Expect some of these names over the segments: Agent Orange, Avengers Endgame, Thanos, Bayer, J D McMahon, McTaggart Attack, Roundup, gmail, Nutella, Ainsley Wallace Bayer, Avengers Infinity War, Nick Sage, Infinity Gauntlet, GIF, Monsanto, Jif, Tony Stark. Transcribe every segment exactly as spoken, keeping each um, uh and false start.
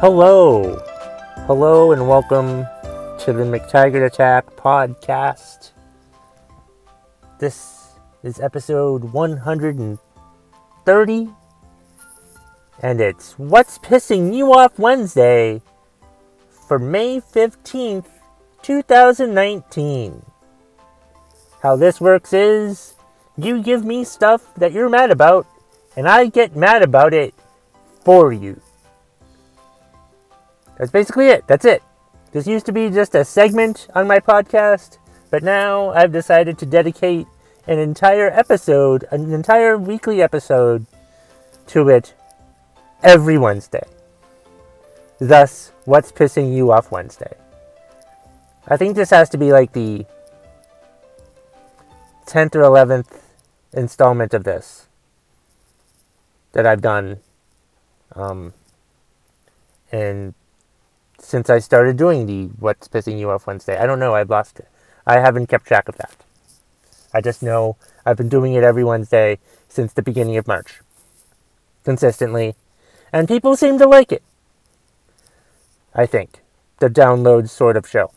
Hello! Hello and welcome to the McTaggart Attack podcast. This is episode one hundred thirty, and it's What's Pissing You Off Wednesday for May fifteenth, two thousand nineteen. How this works is, you give me stuff that you're mad about, and I get mad about it for you. That's basically it. That's it. This used to be just a segment on my podcast, but now I've decided to dedicate an entire episode, an entire weekly episode to it every Wednesday. Thus, What's Pissing You Off Wednesday. I think this has to be like the tenth or eleventh installment of this that I've done. Um, and... Since I started doing the What's Pissing You Off Wednesday. I don't know. I've lost it. I haven't kept track of that. I just know I've been doing it every Wednesday since the beginning of March. Consistently. And people seem to like it. I think. The download sort of show.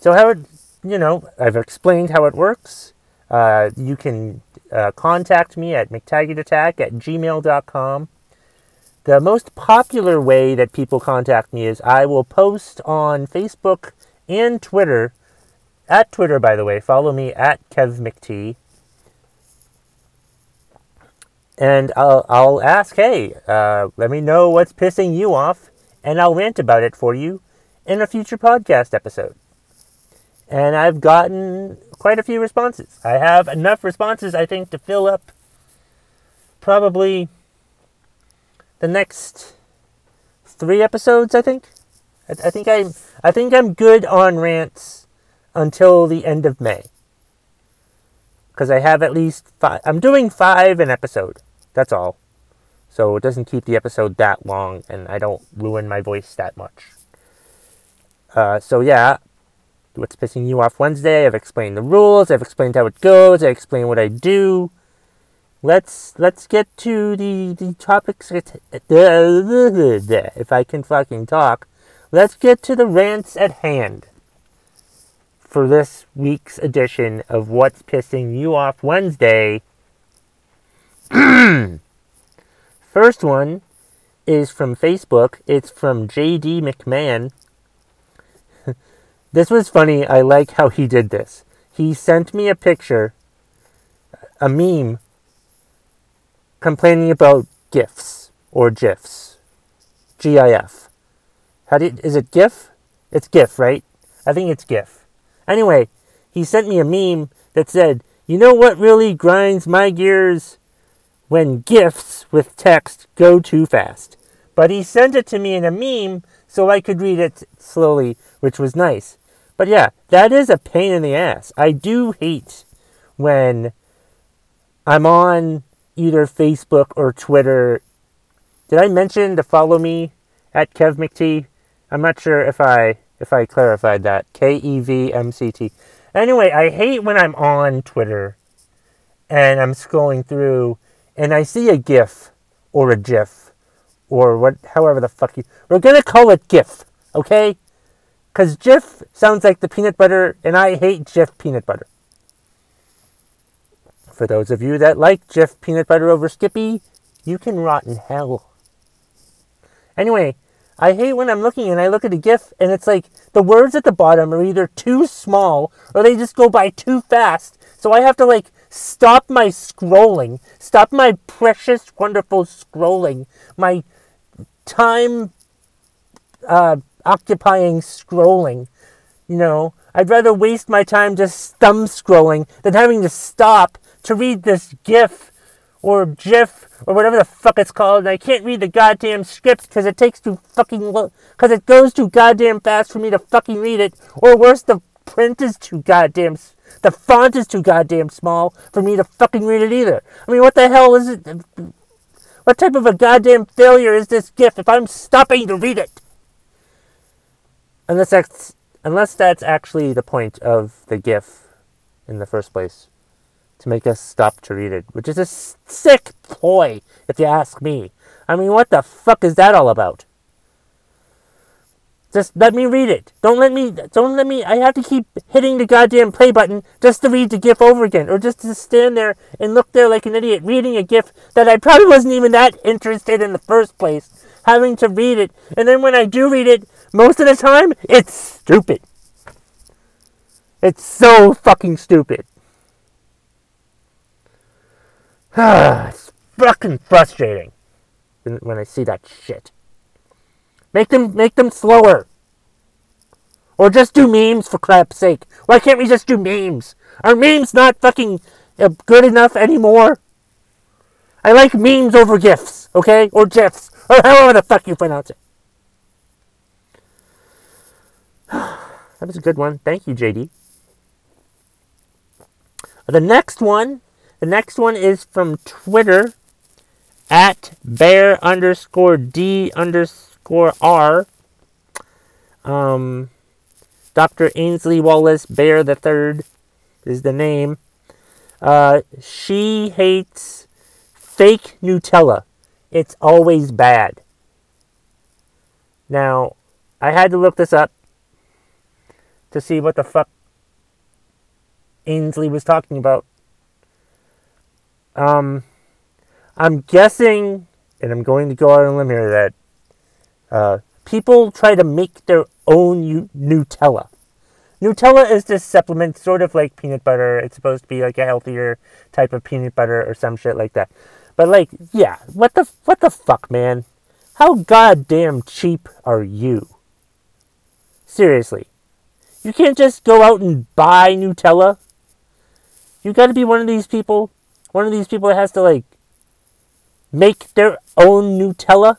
So how it, you know, I've explained how it works. Uh, you can uh, contact me at McTaggartAttack at gmail dot com. The most popular way that people contact me is I will post on Facebook and Twitter. At Twitter, by the way, follow me at KevMcT. And I'll, I'll ask, hey, uh, let me know what's pissing you off, and I'll rant about it for you in a future podcast episode. And I've gotten quite a few responses. I have enough responses, I think, to fill up probably the next three episodes, I think. I, I think I'm I think I'm good on rants until the end of May. Because I have at least five. I'm doing five an episode. That's all. So it doesn't keep the episode that long, and I don't ruin my voice that much. Uh, so yeah, What's Pissing You Off Wednesday. I've explained the rules. I've explained how it goes. I explained what I do. Let's let's get to the, the topics, if I can fucking talk. Let's get to the rants at hand for this week's edition of What's Pissing You Off Wednesday. First one is from Facebook. It's from J D McMahon. This was funny. I like how he did this. He sent me a picture, a meme, complaining about GIFs or GIFs. G I F. How do you, is it GIF? It's GIF, right? I think it's GIF. Anyway, he sent me a meme that said, you know what really grinds my gears? When GIFs with text go too fast. But he sent it to me in a meme so I could read it slowly, which was nice. But yeah, that is a pain in the ass. I do hate when I'm on either Facebook or Twitter. Did I mention to follow me at Kev McT? I'm not sure if I if I clarified that. K E V M C T. Anyway, I hate when I'm on Twitter and I'm scrolling through and I see a GIF or a GIF or what, however the fuck you... We're gonna call it GIF, okay? Because GIF sounds like the peanut butter and I hate GIF peanut butter. For those of you that like Jif peanut butter over Skippy, you can rot in hell. Anyway, I hate when I'm looking and I look at a GIF and it's like the words at the bottom are either too small or they just go by too fast. So I have to like stop my scrolling, stop my precious, wonderful scrolling, my time uh, occupying scrolling, you know. I'd rather waste my time just thumb scrolling than having to stop to read this GIF or GIF or whatever the fuck it's called. And I can't read the goddamn script because it takes too fucking lo- because it goes too goddamn fast for me to fucking read it. Or worse, the print is too goddamn... S- the font is too goddamn small for me to fucking read it either. I mean, what the hell is it? What type of a goddamn failure is this GIF if I'm stopping to read it? Unless that's... Unless that's actually the point of the GIF in the first place. to make us stop to read it, which is a sick ploy, if you ask me. I mean, what the fuck is that all about? Just let me read it. Don't let me, don't let me, I have to keep hitting the goddamn play button just to read the GIF over again, or just to stand there and look there like an idiot reading a GIF that I probably wasn't even that interested in the first place, having to read it. And then when I do read it, most of the time, it's stupid. It's so fucking stupid. It's fucking frustrating when I see that shit. Make them make them slower. Or just do memes, for crap's sake. Why can't we just do memes? Are memes not fucking good enough anymore? I like memes over GIFs, okay? Or GIFs. Or however the fuck you pronounce it. That was a good one. Thank you, J D. The next one, the next one is from Twitter, at Bayer underscore D underscore Or R, um, Doctor Ainsley Wallace Bayer the Third is the name. Uh, she hates fake Nutella. It's always bad. Now, I had to look this up to see what the fuck Ainsley was talking about. Um, I'm guessing, and I'm going to go out on a limb here, that Uh, people try to make their own u- Nutella. Nutella is this supplement, sort of like peanut butter. It's supposed to be like a healthier type of peanut butter or some shit like that. But like, yeah, what the what the fuck, man? How goddamn cheap are you? Seriously. You can't just go out and buy Nutella. You gotta be one of these people. One of these people that has to like make their own Nutella.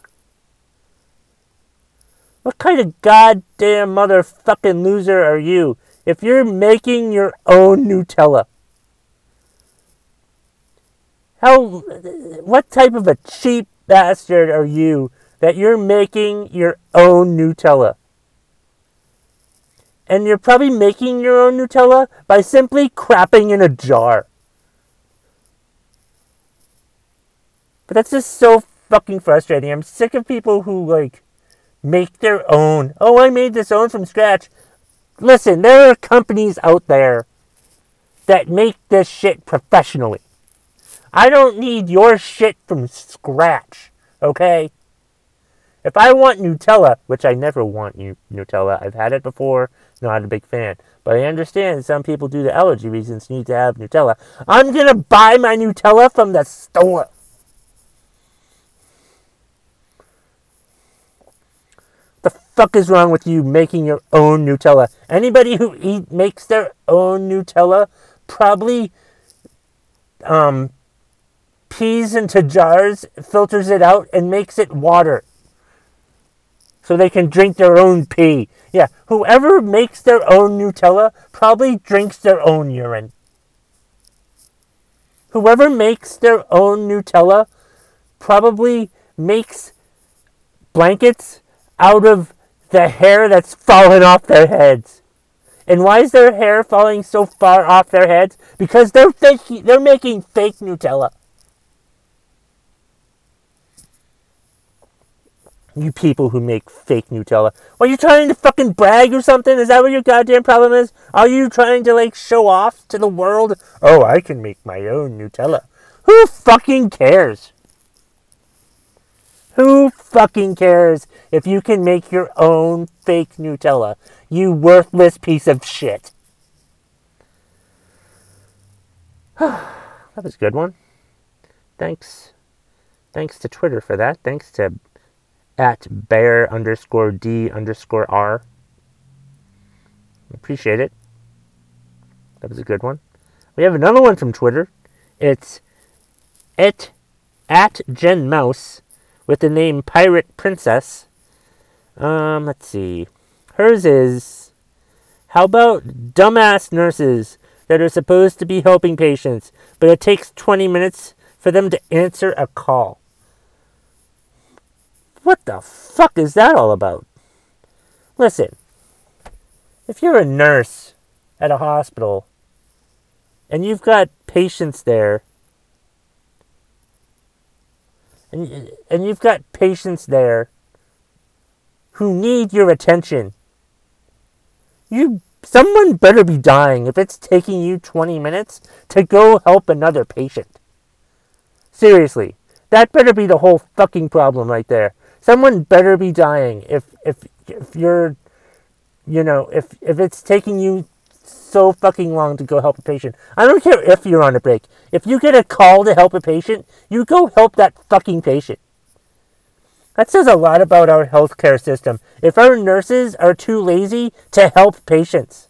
What kind of goddamn motherfucking loser are you if you're making your own Nutella? How, what type of a cheap bastard are you that you're making your own Nutella? And you're probably making your own Nutella by simply crapping in a jar. But that's just so fucking frustrating. I'm sick of people who, like, make their own. Oh, I made this own from scratch. Listen, there are companies out there that make this shit professionally. I don't need your shit from scratch, okay? If I want Nutella, which I never want new Nutella. I've had it before. Not a big fan. But I understand some people, due to allergy reasons, need to have Nutella. I'm going to buy my Nutella from the store. Fuck is wrong with you making your own Nutella? Anybody who eat makes their own Nutella probably um, pees into jars, filters it out, and makes it water so they can drink their own pee. Yeah, whoever makes their own Nutella probably drinks their own urine. Whoever makes their own Nutella probably makes blankets out of the hair that's fallen off their heads. And why is their hair falling so far off their heads? Because they're fake, they're making fake Nutella. You people who make fake Nutella. Are you trying to fucking brag or something? Is that what your goddamn problem is? Are you trying to, like, show off to the world? Oh, I can make my own Nutella. Who fucking cares? Who fucking cares if you can make your own fake Nutella? You worthless piece of shit. That was a good one. Thanks. Thanks to Twitter for that. Thanks to at Bayer underscore D underscore R. Appreciate it. That was a good one. We have another one from Twitter. It's at, at Jen Mouse, with the name Pirate Princess. Um, let's see. Hers is, how about dumbass nurses that are supposed to be helping patients, but it takes twenty minutes for them to answer a call? What the fuck is that all about? Listen, if you're a nurse at a hospital And you've got patients there. And, and you've got patients there who need your attention. You, someone better be dying if it's taking you twenty minutes to go help another patient. Seriously, that better be the whole fucking problem right there. Someone better be dying if if if you're, you know, if if it's taking you so fucking long to go help a patient. I don't care if you're on a break. If you get a call to help a patient, you go help that fucking patient. That says a lot about our healthcare system. If our nurses are too lazy to help patients.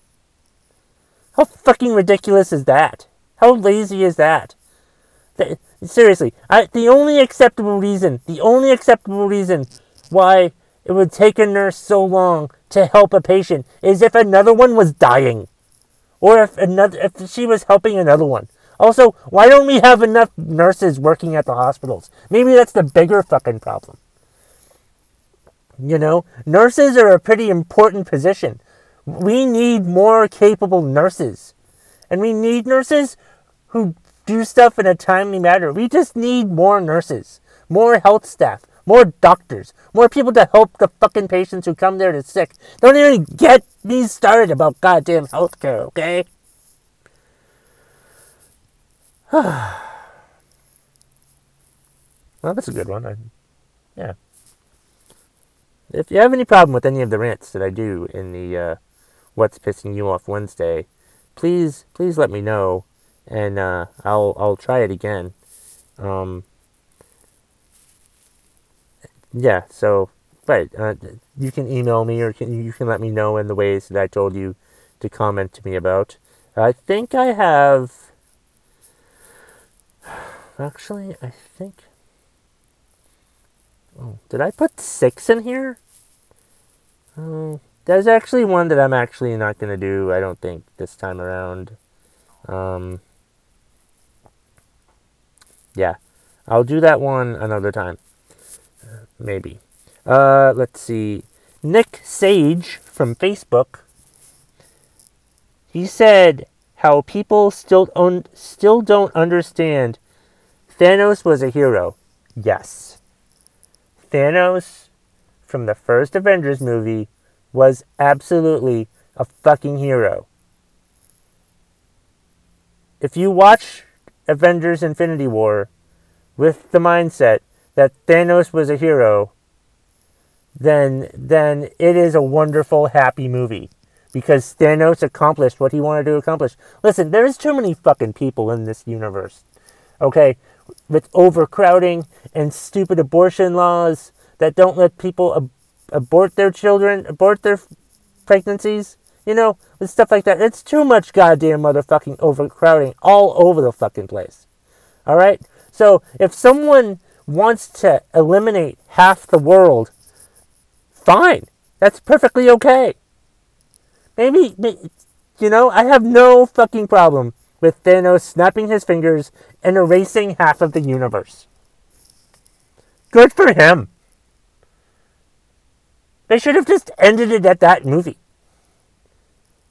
How fucking ridiculous is that? How lazy is that? Th- seriously, I, the only acceptable reason, the only acceptable reason why it would take a nurse so long to help a patient is if another one was dying. Or if another, if she was helping another one. Also, why don't we have enough nurses working at the hospitals? Maybe that's the bigger fucking problem. You know, nurses are a pretty important position. We need more capable nurses. And we need nurses who do stuff in a timely manner. We just need more nurses, more health staff, more doctors, more people to help the fucking patients who come there to sick. Don't even get me started about goddamn healthcare, okay? Well, that's a good one. I, yeah. If you have any problem with any of the rants that I do in the uh, What's Pissing You Off Wednesday, please, please let me know, and uh, I'll, I'll try it again. Um... Yeah, so, right, uh, you can email me, or can, you can let me know in the ways that I told you to comment to me about. I think I have, actually, I think, oh, did I put six in here? Um, there's actually one that I'm actually not going to do, I don't think, this time around. Um, yeah, I'll do that one another time. Maybe. Uh, let's see. Nick Sage from Facebook. He said how people still un- still don't understand Thanos was a hero. Yes. Thanos from the first Avengers movie was absolutely a fucking hero. If you watch Avengers Infinity War with the mindset that Thanos was a hero, then then it is a wonderful, happy movie. Because Thanos accomplished what he wanted to accomplish. Listen, there's too many fucking people in this universe. Okay? With overcrowding and stupid abortion laws that don't let people ab- abort their children, abort their f- pregnancies, you know, and stuff like that. It's too much goddamn motherfucking overcrowding all over the fucking place. Alright? So, if someone wants to eliminate half the world, fine. That's perfectly okay. Maybe, you know, I have no fucking problem with Thanos snapping his fingers and erasing half of the universe. Good for him. They should have just ended it at that movie.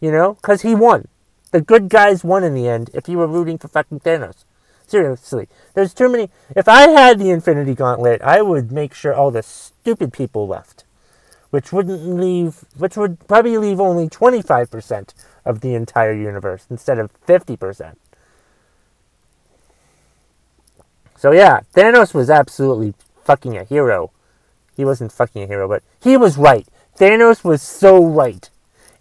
You know, because he won. The good guys won in the end if you were rooting for fucking Thanos. Seriously, there's too many. If I had the Infinity Gauntlet, I would make sure all the stupid people left, which wouldn't leave, which would probably leave only twenty-five percent of the entire universe instead of fifty percent. So yeah, Thanos was absolutely fucking a hero. He wasn't fucking a hero, but he was right. Thanos was so right.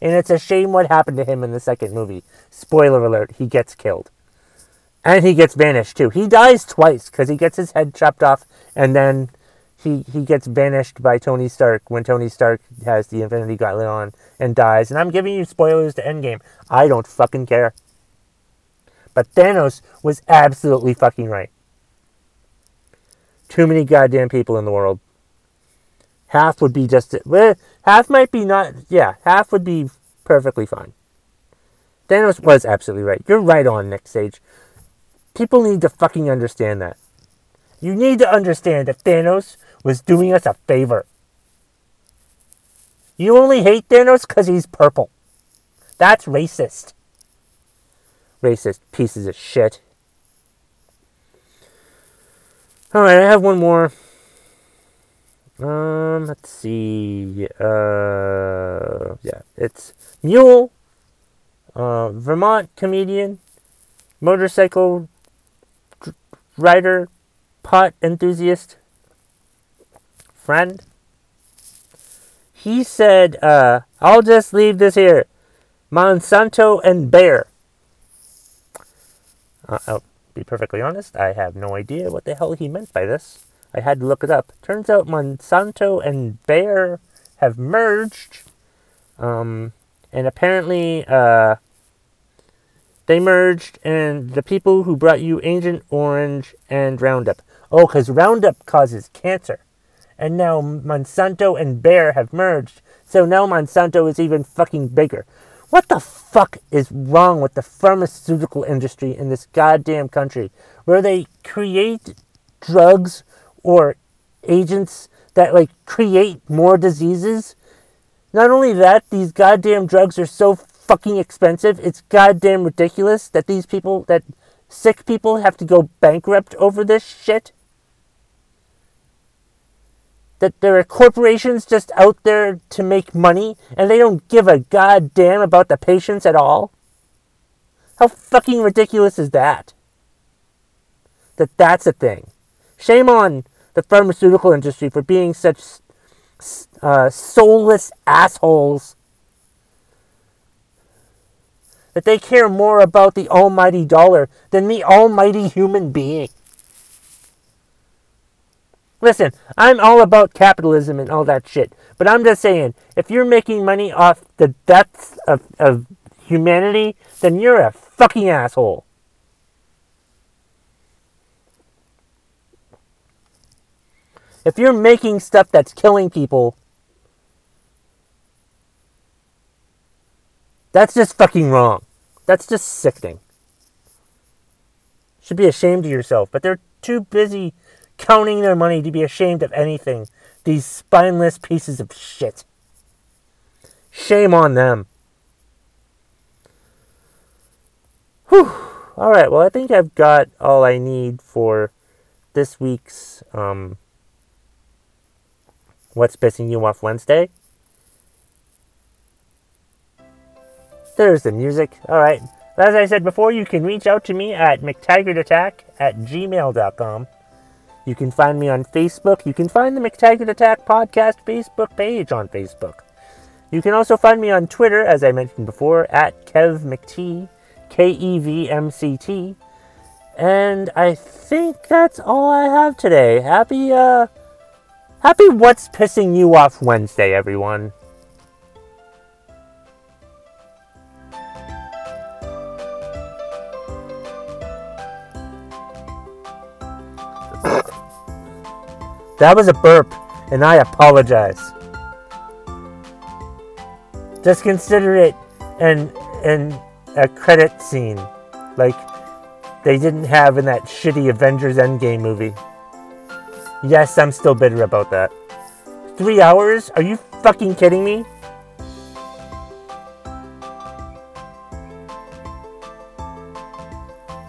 And it's a shame what happened to him in the second movie. Spoiler alert, he gets killed. And he gets banished, too. He dies twice, because he gets his head chopped off, and then he he gets banished by Tony Stark when Tony Stark has the Infinity Gauntlet on and dies. And I'm giving you spoilers to Endgame. I don't fucking care. But Thanos was absolutely fucking right. Too many goddamn people in the world. Half would be just... Well, half might be not... Yeah, half would be perfectly fine. Thanos was absolutely right. You're right on, Nick Sage. People need to fucking understand that. You need to understand that Thanos was doing us a favor. You only hate Thanos because he's purple. That's racist. Racist pieces of shit. Alright, I have one more. Um, let's see. Uh, yeah, it's Mule, uh, Vermont comedian, motorcycle dr- rider, pot enthusiast, friend. He said, uh, I'll just leave this here. Monsanto and Bayer. Uh, I'll be perfectly honest, I have no idea what the hell he meant by this. I had to look it up. Turns out Monsanto and Bayer have merged. Um, and apparently, uh, they merged, and the people who brought you Agent Orange and Roundup. Oh, because Roundup causes cancer. And now Monsanto and Bayer have merged. So now Monsanto is even fucking bigger. What the fuck is wrong with the pharmaceutical industry in this goddamn country? Where they create drugs or agents that, like, create more diseases. Not only that, these goddamn drugs are so fucking expensive, it's goddamn ridiculous that these people, that sick people have to go bankrupt over this shit. That there are corporations just out there to make money, and they don't give a goddamn about the patients at all. How fucking ridiculous is that? That that's a thing. Shame on the pharmaceutical industry for being such uh, soulless assholes that they care more about the almighty dollar than the almighty human being. Listen, I'm all about capitalism and all that shit, but I'm just saying, if you're making money off the deaths of, of humanity, then you're a fucking asshole. If you're making stuff that's killing people, that's just fucking wrong. That's just sickening. Should be ashamed of yourself, but they're too busy counting their money to be ashamed of anything. These spineless pieces of shit. Shame on them. Whew. Alright, well, I think I've got all I need for this week's, um... What's Pissing You Off Wednesday? There's the music. Alright. As I said before, you can reach out to me at McTaggart Attack at gmail dot com. You can find me on Facebook. You can find the McTaggart Attack Podcast Facebook page on Facebook. You can also find me on Twitter, as I mentioned before, at KevMcT, K E V M C T. And I think that's all I have today. Happy, uh... Happy What's Pissing You Off Wednesday, everyone. That was a burp, and I apologize. Just consider it an, an a credit scene, like they didn't have in that shitty Avengers Endgame movie. Yes, I'm still bitter about that. Three hours? Are you fucking kidding me?